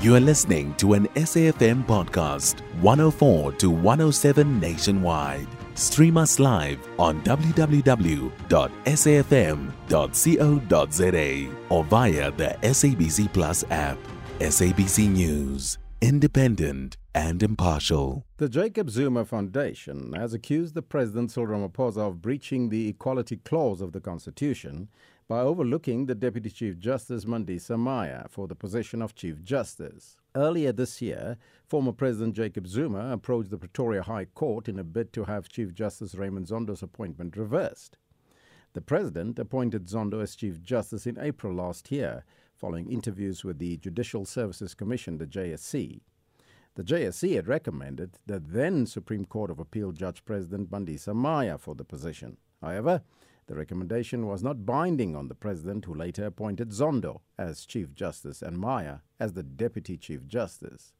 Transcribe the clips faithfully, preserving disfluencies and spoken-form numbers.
You are listening to an S A F M podcast, one oh four to one oh seven nationwide. Stream us live on w w w dot s a f m dot co dot z a or via the S A B C Plus app. S A B C News, independent and impartial. The Jacob Zuma Foundation has accused the President Cyril Ramaphosa of breaching the Equality Clause of the Constitution by overlooking the Deputy Chief Justice Mandisa Maya for the position of Chief Justice. Earlier this year, former President Jacob Zuma approached the Pretoria High Court in a bid to have Chief Justice Raymond Zondo's appointment reversed. The President appointed Zondo as Chief Justice in April last year, following interviews with the Judicial Services Commission, the J S C. The J S C had recommended the then Supreme Court of Appeal Judge President Mandisa Maya for the position. However, the recommendation was not binding on the President, who later appointed Zondo as Chief Justice and Maya as the Deputy Chief Justice.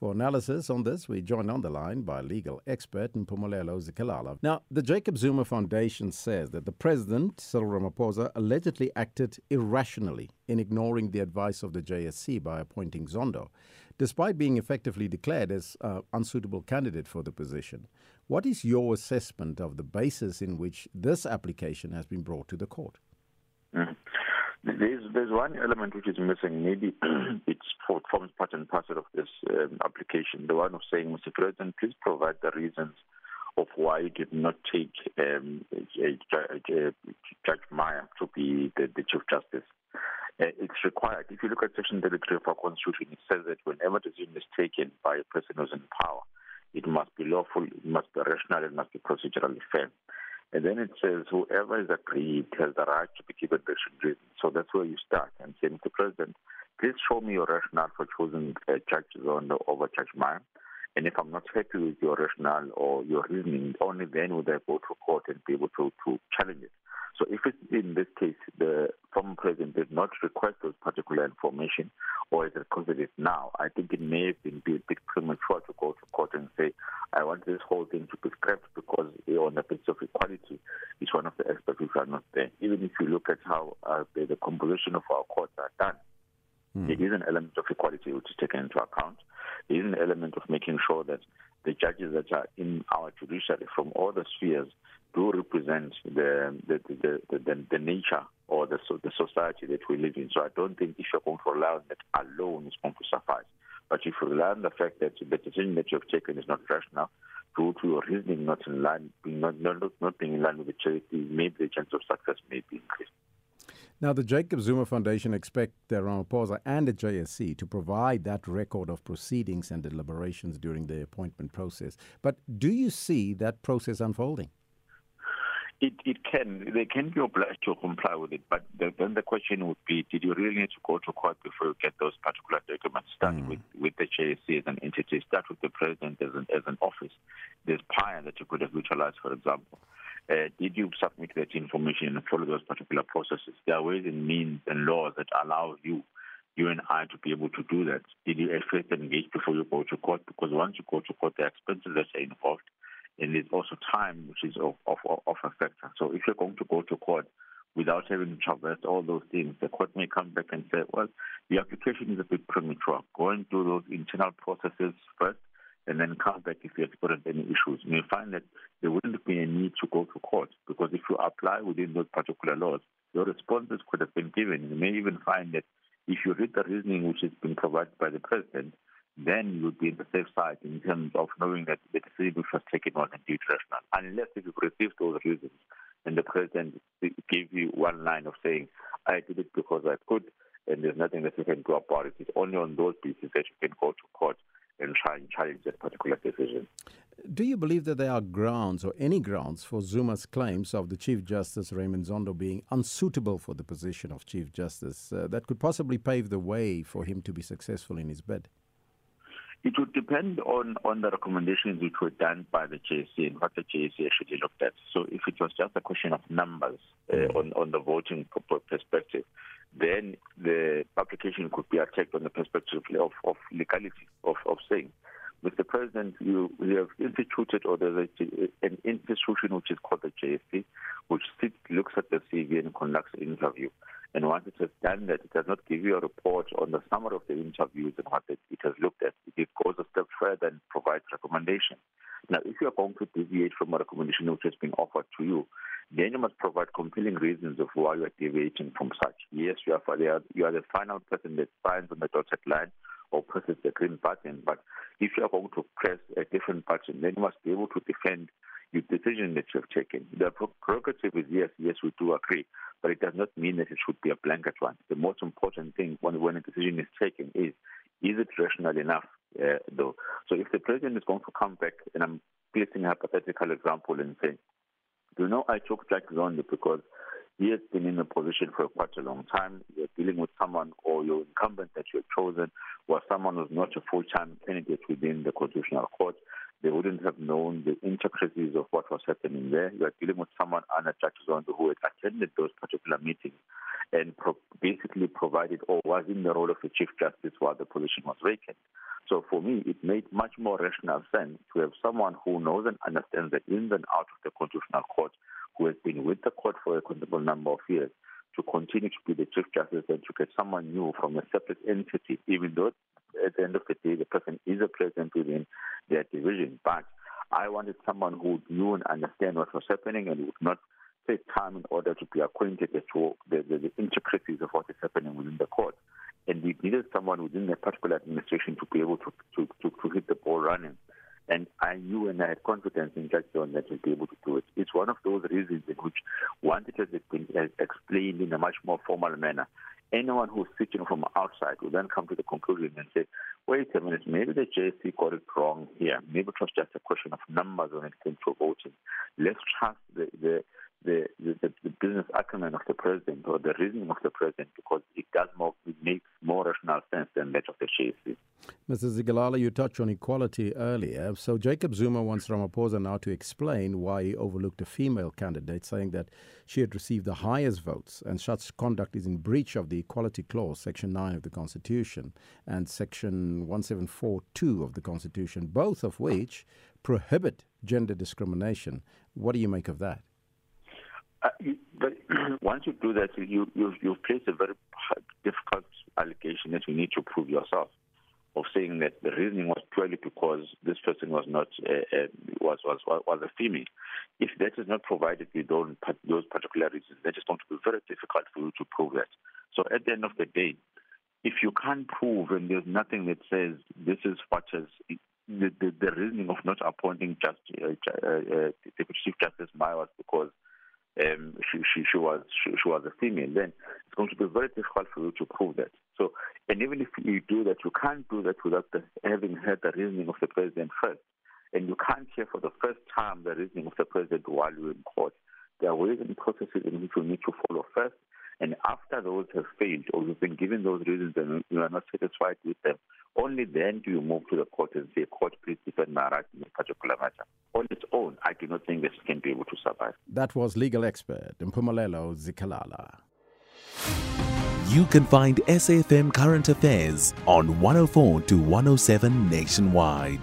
For analysis on this, we join on the line by legal expert Mpumelelo Zikalala. Now, the Jacob Zuma Foundation says that the President, Cyril Ramaphosa, allegedly acted irrationally in ignoring the advice of the J S C by appointing Zondo, despite being effectively declared as an uh, unsuitable candidate for the position. What is your assessment of the basis in which this application has been brought to the court? Mm. There's, there's one element which is missing. Maybe it forms part and parcel of this um, application, the one of saying, Mister President, please provide the reasons of why you did not take um, Judge Maya to be the, the Chief Justice. Uh, it's required. If you look at Section thirty-three of our Constitution, it says that whenever decision is taken by a person who's in power, it must be lawful, it must be rational, it must be procedurally fair. And then it says whoever is aggrieved has the right to be given rational reasons. So that's where you start and say, Mister President, please show me your rationale for choosing uh, Judge Zondo over Judge Maya. And if I'm not happy with your rationale or your reasoning, only then would I go to court and be able to, to challenge it. So if it's in this case, the former President did not request those particular information or is requested it now, I think it may have been be a bit premature to go to court and say, I want this whole thing to be scrapped because on the basis of equality, it's one of the aspects which are not there. Even if you look at how uh, the, the composition of our courts are done, mm. It is an element of equality which is taken into account. It is an element of making sure that the judges that are in our judiciary from all the spheres do represent the the the, the, the nature or the so, the society that we live in. So I don't think if you're going to rely on that alone is going to suffice. But if you rely on the fact that the decision that you have taken is not rational, due to your reasoning not in line, not not, not being in line with the charity, maybe the chance of success may be increased. Now, the Jacob Zuma Foundation expect the Ramaphosa and the J S C to provide that record of proceedings and deliberations during the appointment process. But do you see that process unfolding? It, it can. They can be obliged to comply with it. But the, then the question would be, did you really need to go to court before you get those particular documents? Start mm. with, with the J S C as an entity. Start with the President as an, as an office. There's P I A that you could have utilized, for example. Uh, did you submit that information and follow those particular processes? There are ways and means and laws that allow you, you and I, to be able to do that. Did you first engage before you go to court? Because once you go to court, there are expenses that are involved, and there's also time, which is of, of, of a factor. So if you're going to go to court without having traversed all those things, the court may come back and say, well, the application is a bit premature. Go and do those internal processes first, and then come back if you experience any issues. You may find that there wouldn't be a need to go to court because if you apply within those particular laws, your responses could have been given. You may even find that if you read the reasoning which has been provided by the President, then you would be on the safe side in terms of knowing that the decision which was taken was indeed rational. Unless if you've received those reasons and the President gave you one line of saying, I did it because I could, and there's nothing that you can do about it. It's only on those pieces that you can go to court and try and challenge that particular decision. Do you believe that there are grounds or any grounds for Zuma's claims of the Chief Justice Raymond Zondo being unsuitable for the position of Chief Justice uh, that could possibly pave the way for him to be successful in his bid? It would depend on, on the recommendations which were done by the J S C and what the J S C actually looked at. So if it was just a question of numbers uh, on, on the voting perspective, then the application could be attacked on the perspective of, of legality, of, of saying, Mister President, you, you have instituted or there's a, an institution which is called the J S C, which sits, looks at the C V and conducts an interview. And once it was done that, it does not give you a report on the summary of the interviews and what it has looked at. It goes a step further and provides recommendations. Now, if you are going to deviate from a recommendation which has been offered to you, then you must provide compelling reasons of why you are deviating from such. Yes, you are, you are the final person that signs on the dotted line or presses the green button, but if you are going to press a different button, then you must be able to defend your decision that you have taken. The prerogative is yes, yes, we do agree, but it does not mean that it should be a blanket one. The most important thing when, when a decision is taken is, is it rational enough? Uh, though. So if the president is going to come back, and I'm placing a hypothetical example and saying, you know, I took Jacob Zondo because he has been in a position for quite a long time. You're dealing with someone, or your incumbent that you have chosen was someone who's not a full-time candidate within the Constitutional Court. They wouldn't have known the intricacies of what was happening there. You're dealing with someone, Anna Jacob Zondo, who had attended those particular meetings and pro- basically provided or was in the role of the Chief Justice while the position was vacant. So for me, it made much more rational sense to have someone who knows and understands the ins and outs of the Constitutional Court, who has been with the court for a considerable number of years, to continue to be the Chief Justice and to get someone new from a separate entity, even though at the end of the day, the person is a president within their division. But I wanted someone who knew and understand what was happening and would not take time in order to be acquainted with the, the, the intricacies of what is happening within the court. And we needed someone within a particular administration to be able to, to, to, to hit the ball running. And I knew and I had confidence in Judge John that he'd be able to do it. It's one of those reasons in which, once it has been explained in a much more formal manner, anyone who's sitting from outside will then come to the conclusion and say, wait a minute, maybe the J S C got it wrong here. Maybe it was just a question of numbers when it came to voting. Let's trust the the The, the, the business acumen of the president or the reasoning of the president, because it does more, it makes more rational sense than that of the J S C. Missus Zikalala, you touched on equality earlier. So Jacob Zuma wants Ramaphosa now to explain why he overlooked a female candidate, saying that she had received the highest votes and such conduct is in breach of the Equality Clause, Section nine of the Constitution and Section one seven four two of the Constitution, both of which prohibit gender discrimination. What do you make of that? Uh, you, but once you do that, you, you, you've placed a very difficult allegation that you need to prove yourself, of saying that the reasoning was purely because this person was not uh, uh, was, was was a female. If that is not provided with those particular reasons, that is going to be very difficult for you to prove that. So at the end of the day, if you can't prove and there's nothing that says this is what has the, the, the reasoning of not appointing just uh, uh, Deputy Chief Justice Maya was because Um, she, she, she was she, she was a female, then it's going to be very difficult for you to prove that. So, and even if you do that, you can't do that without the, having heard the reasoning of the president first. And you can't hear for the first time the reasoning of the president while you're in court. There are ways and processes in which you need to follow first. And after those have failed or you've been given those reasons and you are not satisfied with them, only then do you move to the court and say, court, please defend my right in this particular matter. On its own, I do not think that it can be able to survive. That was legal expert Mpumelelo Zikalala. You can find S A F M Current Affairs on one oh four to one oh seven nationwide.